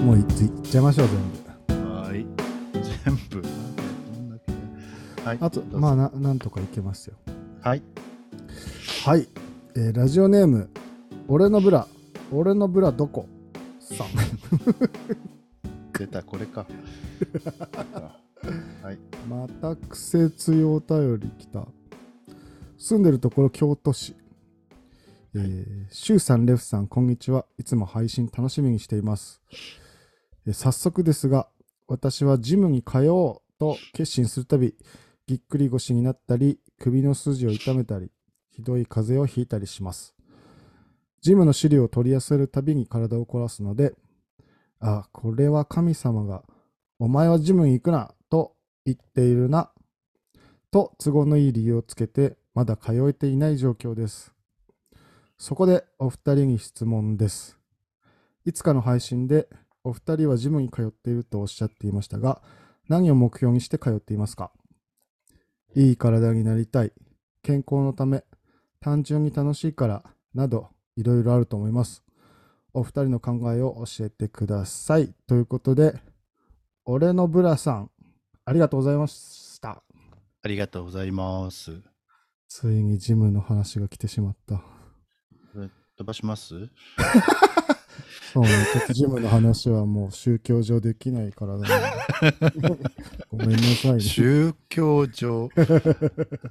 もういっちゃいましょう全部。はい。全部。はい。あとまあ なんとかいけますよ。はい。はい。ラジオネーム俺のブラどこさん。出たこれか。はい、また癖強お便り来た。住んでるところ京都市、シュウさんレフさんこんにちは。いつも配信楽しみにしています。早速ですが私はジムに通おうと決心するたびぎっくり腰になったり首の筋を痛めたりひどい風邪をひいたりします。ジムの資料を取り寄せるたびに体を凝らすので、あ、これは神様がお前はジムに行くなと言っているなと都合のいい理由をつけてまだ通えていない状況です。そこでお二人に質問です。いつかの配信でお二人はジムに通っているとおっしゃっていましたが、何を目標にして通っていますか？いい体になりたい、健康のため、単純に楽しいからなどいろいろあると思います。お二人の考えを教えてくださいということで、俺のブラさんありがとうございました。ありがとうございます。ついにジムの話が来てしまった。飛ばします。そうね、ちょっとジムの話はもう宗教上できないからだごめんなさい、ね、宗教上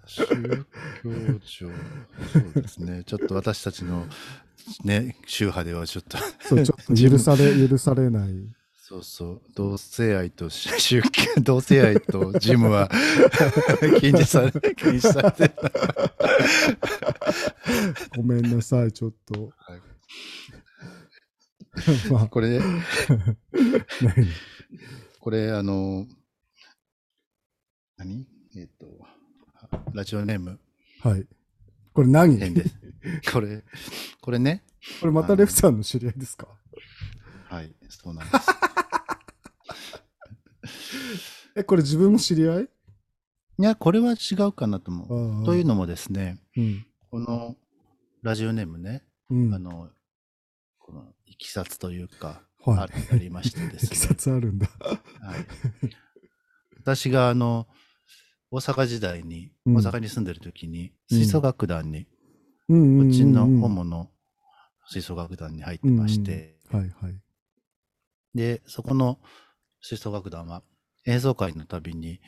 そうですね、ちょっと私たちのね宗派ではちょっとそうちょっと許されないそうそう同性愛とジムは禁止されてごめんなさいちょっと、はいまあ、これこれラジオネームはいこれ何これねこれまたレフさんの知り合いですか？はいそうなんですこれ自分も知り合い？いやこれは違うかなと思う。というのもですね、うん、このラジオネームね、うん、このいきさつというか、はい、ありましてですねいきさつあるんだ、はい、私が大阪時代に、うん、大阪に住んでる時に吹奏楽団に、うん、うちの主の吹奏楽団に入ってまして、うんうんはいはい、でそこの吹奏楽団は演奏会のたびに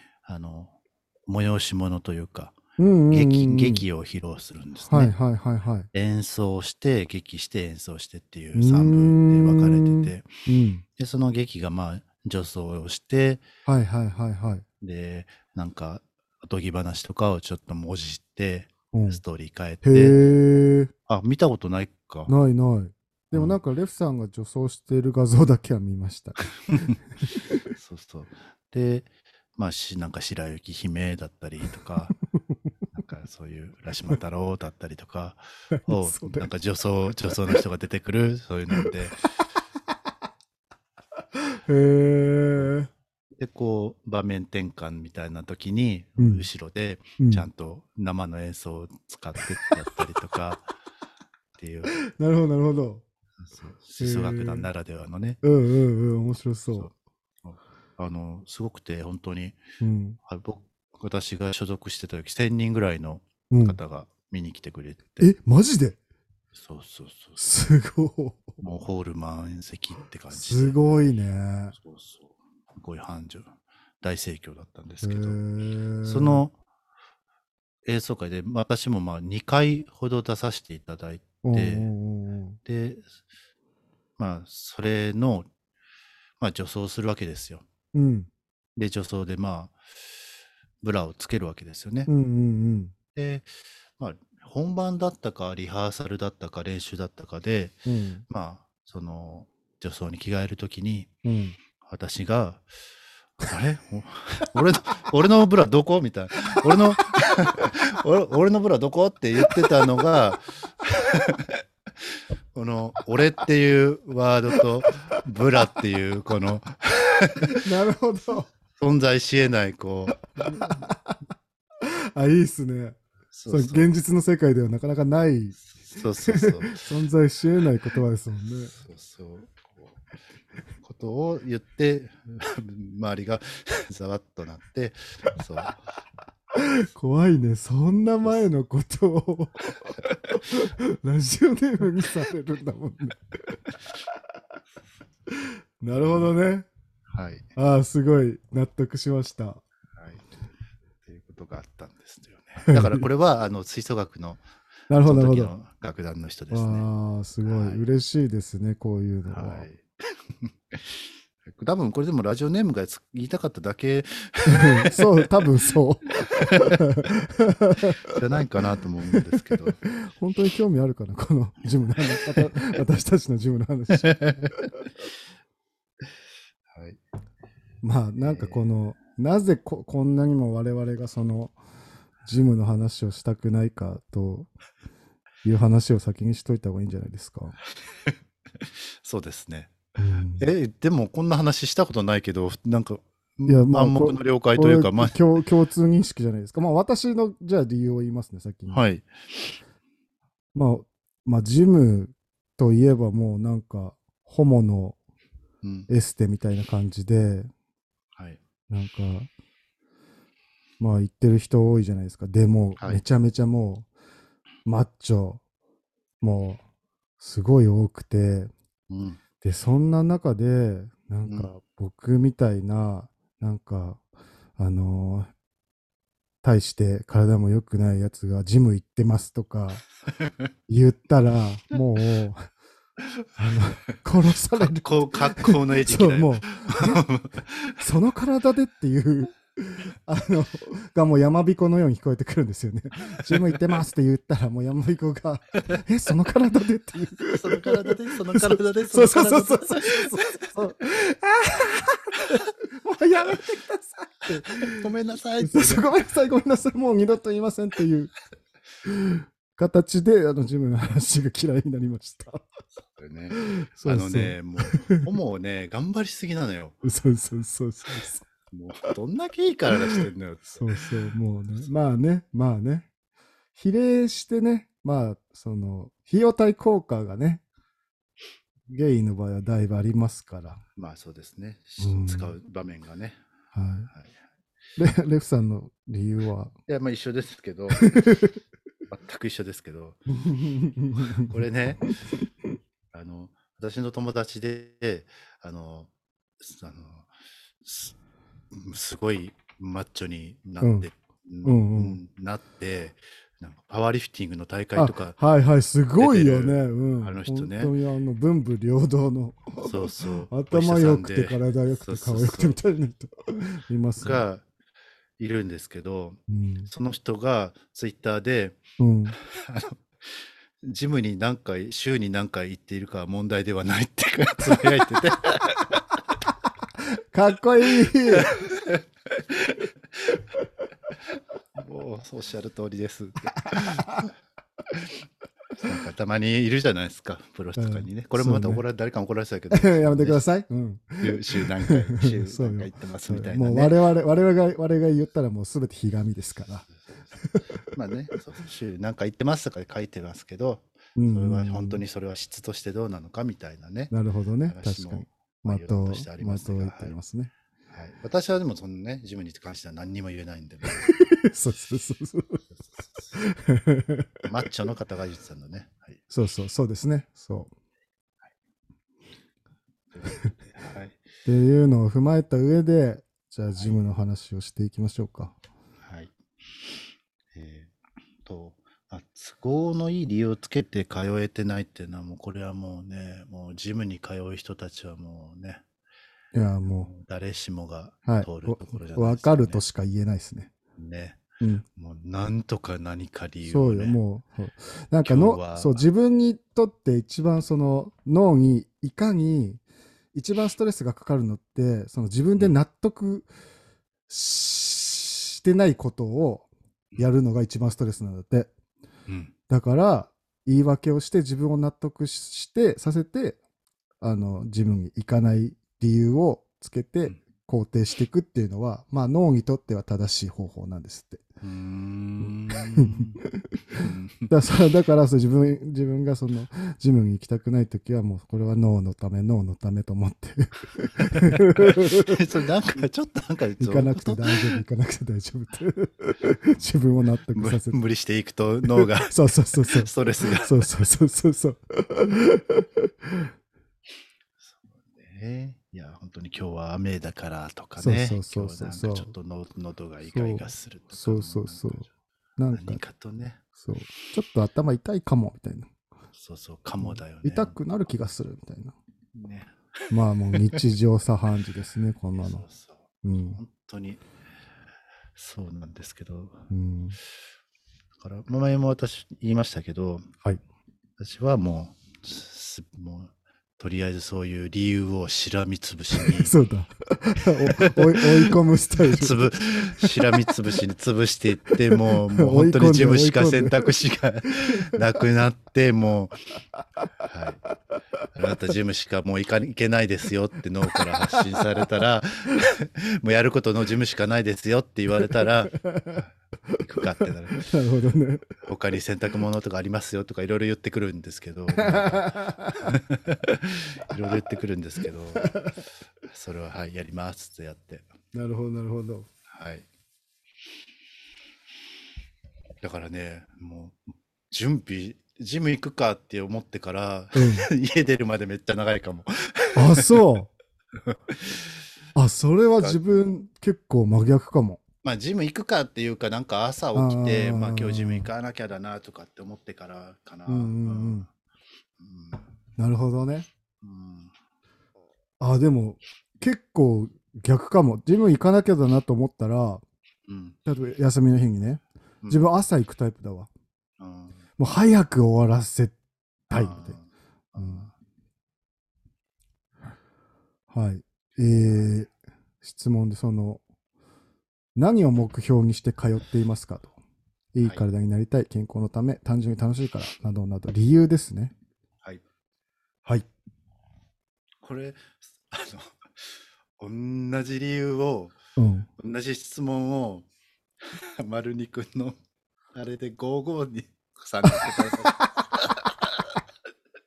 催し物というか、うんうんうん、劇を披露するんですね、はいはいはいはい、演奏して劇して演奏してっていう3分で分かれてて、うん、でその劇がまあ女装をして、はいはいはいはい、でなんかおとぎ話とかをちょっともじって、うん、ストーリー変えて、へー、あ見たことないかないないでもなんかレフさんが女装している画像だけは見ましたそうそうでまあなんか白雪姫だったりとかなんかそういう浦島太郎だったりとかをなんか女装の人が出てくるそういうのでへえでこう場面転換みたいな時に、うん、後ろでちゃんと生の演奏を使ってやったりとかっていうなるほどなるほど吹奏楽団ならではのね、うんうんうん面白そう。すごくて本当に、うん、私が所属してた時1000人ぐらいの方が見に来てくれて、うん、えマジでそうそうそうすごいもうホール満席って感じすごいねそうそうすごい繁盛大盛況だったんですけどその演奏会で私もまあ2回ほど出させていただいてでまあそれのまあ女装するわけですよ、うん、で女装でまあブラをつけるわけですよね、うんうんうん、でまあ本番だったかリハーサルだったか練習だったかで、うん、まあその女装に着替えるときに、うん、私があれ俺のブラどこみたいな俺のブラどこって言ってたのがこの俺っていうワードとブラっていうこのなるほど存在しえないこうあいいっすねそう現実の世界ではなかなかないそう存在しえない言葉ですもんねそうそうことを言って周りがざわっとなって、そう怖いね、そんな前のことをラジオネームにされるんだもんね。なるほどね。はい。ああ、すごい納得しました。はい。ということがあったんですよね。だからこれは吹奏楽のなるほど、なるほど。楽団の人ですね。ああ、すごい、はい、嬉しいですね、こういうのは。はい、多分これでもラジオネームが言いたかっただけそう、多分そうじゃないかなと思うんですけど、本当に興味あるかな、このジムの話私たちのジムの話はい、まあなんかこの、なぜ こんなにも我々がそのジムの話をしたくないかという話を先にしといた方がいいんじゃないですかそうですね。でもこんな話したことないけど、なんか暗黙の了解というか、まあ、共通認識じゃないですか。まあ私のじゃあ理由を言いますね、先に。はい。まあジムといえばもうなんかホモのエステみたいな感じで、はい、なんかまあ言ってる人多いじゃないですか。でも、はい、めちゃめちゃもうマッチョもうすごい多くて。うんでそんな中でなんか僕みたいな、うん、なんか大して体も良くないやつがジム行ってますとか言ったらもう殺される格好の餌食だよ。もうその体でっていうがもう山彦のように聞こえてくるんですよね。ジム行ってますって言ったらもう山彦がその体でっていうその体でその体でその体でそうもうやめてくださいってごめんなさいごめんなさいごめんなさいもう二度と言いませんっていう形でジムの話が嫌いになりましたね。もうホモをね頑張りすぎなのよ。そうもうどんだけいい体してんのよってそうもうねまあね比例してね、まあその費用対効果がねゲイの場合はだいぶありますから、まあそうですね、使う場面がね、はい、はい、レフさんの理由は？いやまあ一緒ですけど全く一緒ですけどこれね私の友達ですごいマッチョになって、なんかパワーリフティングの大会とか、はいはい、すごいよね、あの人ね。本当に文武両道の、そう頭良くて体良くて顔良くてみたいな人いますね。がいるんですけど、その人がツイッターで、ジムに何回週に何回行っているかは問題ではないってつぶやいてて。かっこいいもうおっしゃる通りですなんかたまにいるじゃないですか、プロとかにね。これもまた誰か怒られそうだけどやめてください、週何回行ってますみたいな、ね、もう我々が言ったらもう全てひがみですからまあね、週何回行ってますとか書いてますけど、それは本当にそれは質としてどうなのかみたいなね。なるほどね、確かにまといてありますね。はい。私はでもそのね、ジムに関しては何にも言えないんで、ね。そう。マッチョの方が言ってたんだね。はい、そうですね。はい。はい、っていうのを踏まえた上で、じゃあジムの話をしていきましょうか。はい。都合のいい理由をつけて通えてないっていうのはもうこれはもうね、もうジムに通う人たちはもうね、いやもう誰しもが通るところじゃないですかね。分かるとしか言えないですね。ね、もうなんとか何か理由をね。そうよ、もうなんかのそう自分にとって一番その脳にいかに一番ストレスがかかるのってその自分で納得してないことをやるのが一番ストレスなんだって。だから言い訳をして自分を納得してさせて自分に行かない理由をつけて肯定していくっていうのは、まあ、脳にとっては正しい方法なんですって。だから自分がそのジムに行きたくないときはもうこれは脳のためと思ってそれなんかちょっとなんか行かなくて大丈夫って自分を納得させて無理していくと脳がそうストレスがそうね。いや本当に今日は雨だからとかね、そうちょっと喉がイガイガするとか、そう何かとね、そうちょっと頭痛いかもみたいな、そうかもだよね、痛くなる気がするみたいなね。まあもう日常茶飯事ですねこんなの。そう本当にそうなんですけど、だから前も私言いましたけど、はい、私はもうとりあえずそういう理由をしらみつぶしにそうだ追い込むスタイルしらみつぶしに潰していって、もう本当にジムしか選択肢がなくなって、もう、はい、あなたジムしかもう行けないですよって脳から発信されたらもうやることのジムしかないですよって言われたら行くかってなる。なるほどね。他に洗濯物とかありますよとかいろいろ言ってくるんですけど、いろいろ言ってくるんですけど、それははいやりますってやって。なるほどなるほど。はい。だからね、もう準備ジム行くかって思ってから、家出るまでめっちゃ長いかも。あ、そう。あ、それは自分結構真逆かも。まあジム行くかっていうか、なんか朝起きてまあ今日ジム行かなきゃだなとかって思ってからかな。なるほどね。あ、でも結構逆かも。ジム行かなきゃだなと思ったら、例えば休みの日にね、自分朝行くタイプだわ。もう早く終わらせたいって。はい。質問でその。何を目標にして通っていますかと。いい体になりたい、健康のため、単純に楽しいから、などなど、理由ですね。はい。はい。これ、同じ理由を、同じ質問を、丸二くんの、あれで55に参加してくださ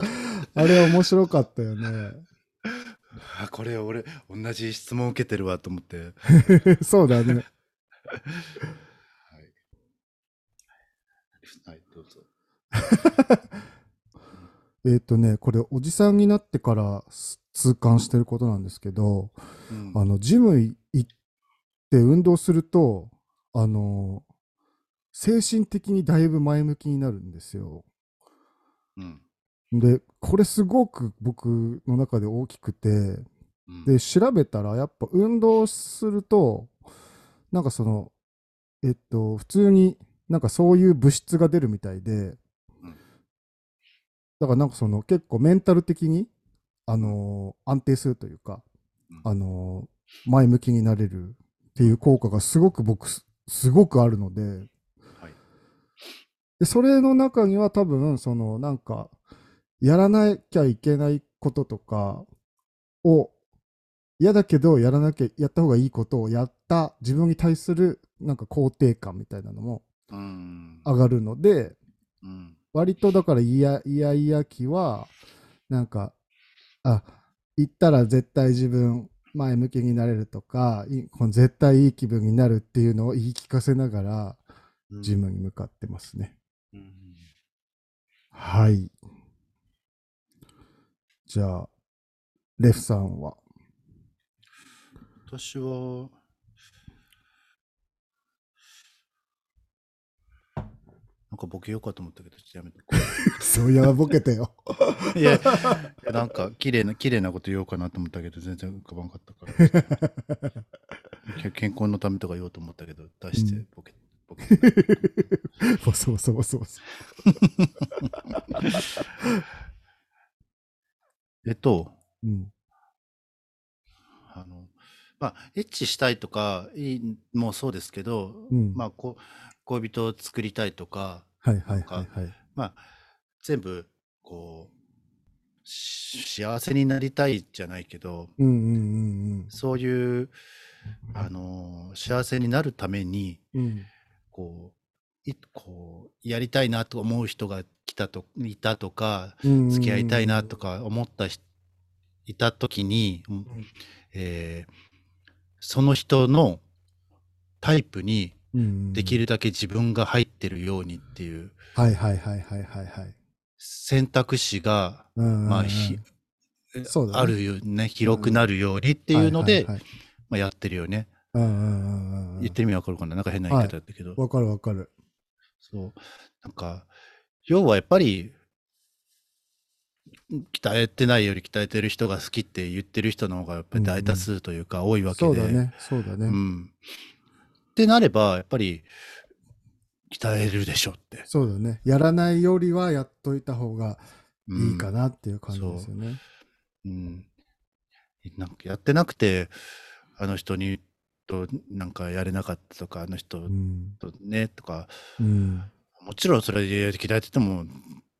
い。あれ面白かったよね。あ、これ俺、同じ質問受けてるわと思って。そうだね。はい、はい、どうぞ。これおじさんになってから痛感してることなんですけど、ジム行って運動すると精神的にだいぶ前向きになるんですよ。でこれすごく僕の中で大きくて、で調べたらやっぱ運動するとなんかその普通になんかそういう物質が出るみたいで、だからなんかその結構メンタル的に安定するというか、前向きになれるっていう効果がすごく僕すごくあるので、でそれの中には多分そのなんかやらなきゃいけないこととかを嫌だけどやった方がいいことをやった自分に対するなんか肯定感みたいなのも上がるので、割とだからいや気はなんか行ったら絶対自分前向きになれるとか絶対いい気分になるっていうのを言い聞かせながらジムに向かってますね。はい。じゃあレフさんは。私はなんかボケようかと思ったけどやめてそういやボケてよいやなんか綺麗なこと言おうかなと思ったけど全然浮かばんかったから健康のためとか言おうと思ったけど出してボケてまあエッチしたいとかもうそうですけど、まあ恋人を作りたいとか、まあ全部こう幸せになりたいじゃないけど、そういう幸せになるためにこうやりたいなと思う人がいたとか、付き合いたいなとか思った人いた時に、その人のタイプにできるだけ自分が入ってるようにっていう選択肢があるよね、広くなるようにっていうのでやってるよね。言ってる意味わかるかな、なんか変な言い方だったけど。わかるわかる。そう、なんか要はやっぱり鍛えてないより鍛えてる人が好きって言ってる人の方がやっぱり大多数というか多いわけで、そうだね、そうだね。ってなればやっぱり鍛えるでしょって。そうだね、やらないよりはやっといた方がいいかなっていう感じですよね。なんかやってなくてあの人にとなんかやれなかったとかあの人とねとか、もちろんそれで鍛えてても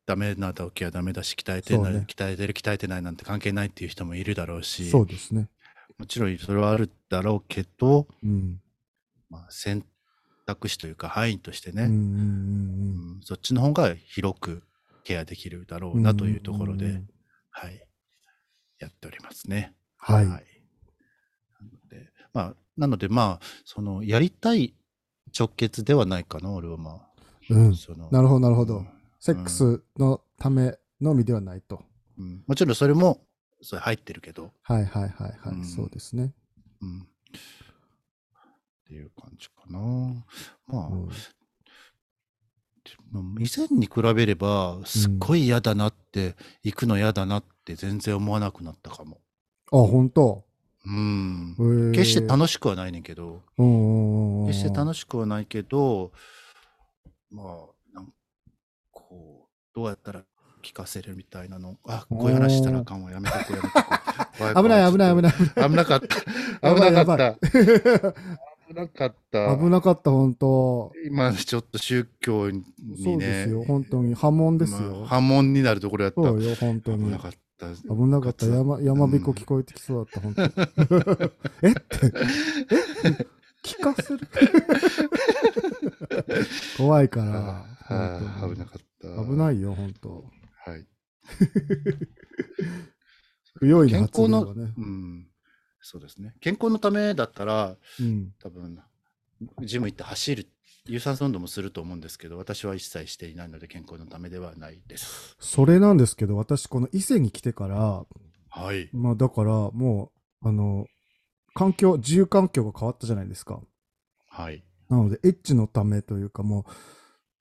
ダメな時はダメだし、鍛えてる鍛えてないなんて関係ないっていう人もいるだろうし、そうですね、もちろんそれはあるだろうけど、選択肢というか範囲としてね、そっちの方が広くケアできるだろうなというところで、やっておりますね。なのでそのやりたい直結ではないかな、俺は。なるほどなるほど。セックスのためのみではないと。もちろんそれもそれ入ってるけど。そうですね。っていう感じかな。以前に比べればすっごい嫌だなって、行くの嫌だなって全然思わなくなったかも。あ、本当。決して楽しくはないねんけど。決して楽しくはないけど、どうやったら聞かせるみたいなの、こういう話したらあかんわ、やめとこうやめとこう。危ない危ない危ない。危なかった、本当。今ちょっと宗教にね。そうですよ、本当に。波紋ですよ。波紋になるところやった。そうよ、本当に。危なかった、山びこ聞こえてきそうだった、本当に。えって。聞かせる怖いから。危なかった。危ないよ、本当。不用意な発言はね。そうですね。健康のためだったら、多分ジム行って走る、有酸素運動もすると思うんですけど、私は一切していないので、健康のためではないです。それなんですけど、私、この伊勢に来てから、だから、もう、自由環境が変わったじゃないですか。なので、エッチのためというか、もう、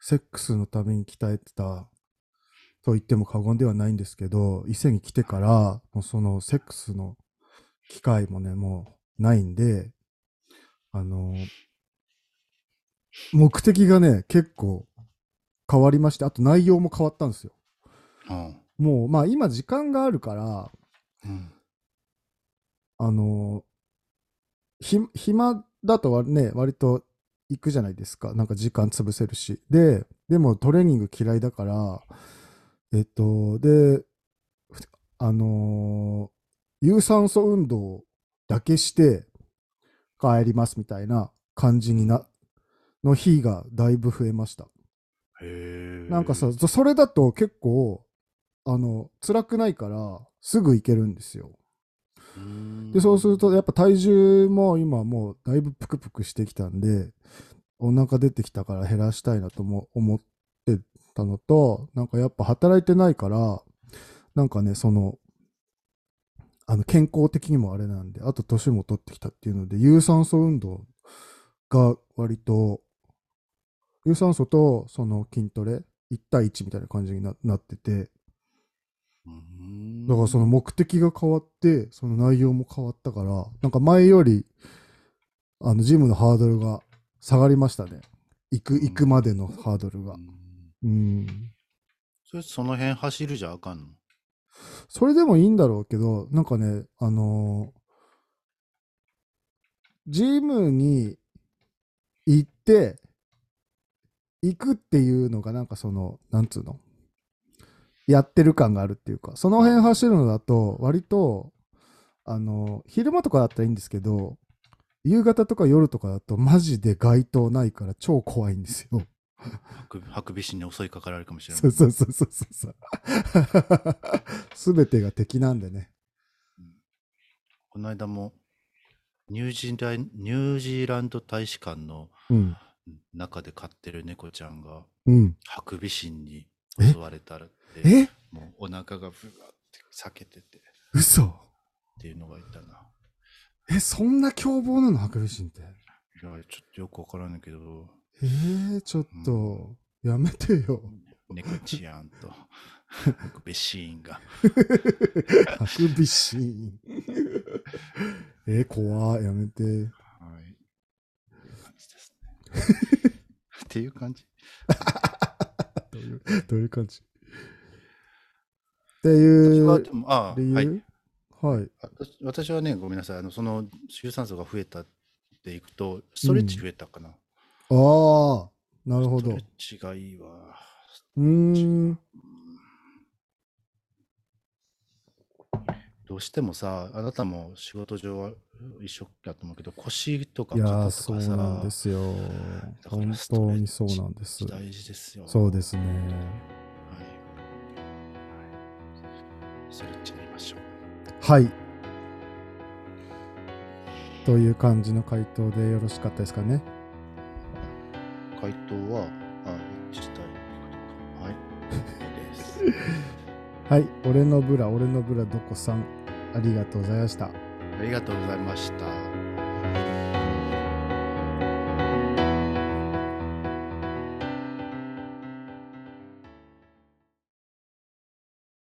セックスのために鍛えてたと言っても過言ではないんですけど、伊勢に来てからもうそのセックスの機会もね、もうないんで、目的がね結構変わりまして、あと内容も変わったんですよ。もう今時間があるから、暇だとね割と行くじゃないですか。なんか時間潰せるし。でもトレーニング嫌いだから、有酸素運動だけして帰りますみたいな感じにの日がだいぶ増えました。なんかさ、それだと結構、辛くないからすぐ行けるんですよ。でそうするとやっぱ体重も今もうだいぶプクプクしてきたんで、お腹出てきたから減らしたいなとも思ってたのと、なんかやっぱ働いてないからなんかね、その健康的にもあれなんで、あと年も取ってきたっていうので、有酸素運動が割と有酸素とその筋トレ1対1みたいな感じに なってて。だからその目的が変わってその内容も変わったから、なんか前よりジムのハードルが下がりましたね。行くまでのハードルが。その辺走るじゃあかんの？それでもいいんだろうけど、なんかねジムに行くっていうのがなんかそのなんつうのやってる感があるっていうか、その辺走るのだと割と昼間とかだったらいいんですけど、夕方とか夜とかだとマジで街灯ないから超怖いんですよ。ハクビシンに襲いかかられるかもしれない。そうそうそうそうそう。全てが敵なんでね。この間もニュージーランド大使館の中で飼ってる猫ちゃんが、うん、ハクビシンに襲われたらって、もうお腹がブワーって裂けてて。嘘っていうのがいたな。そんな凶暴なのハクビシンって。いや、ちょっとよくわからないけど。ちょっと、やめてよ。猫ちゃんと、ハクビシンが。ハクビシン。怖い、やめて。はい。っていう感じ。どういう感じっていう。はい、私はね、ごめんなさい、その有酸素が増えたっていくと、ストレッチ増えたかな。ああ、なるほど。ストレッチがいいわ。どうしてもさ、あなたも仕事上は一緒だと思うけど、腰とか肩とかさ、そうなんですよ。本当にそうなんです。大事ですよ。そうですね。はい。ストレッチ見ましょう。はい。という感じの回答でよろしかったですかね。回答は、はい。です。はい。俺のブラどこさん、ありがとうございました。ありがとうございました。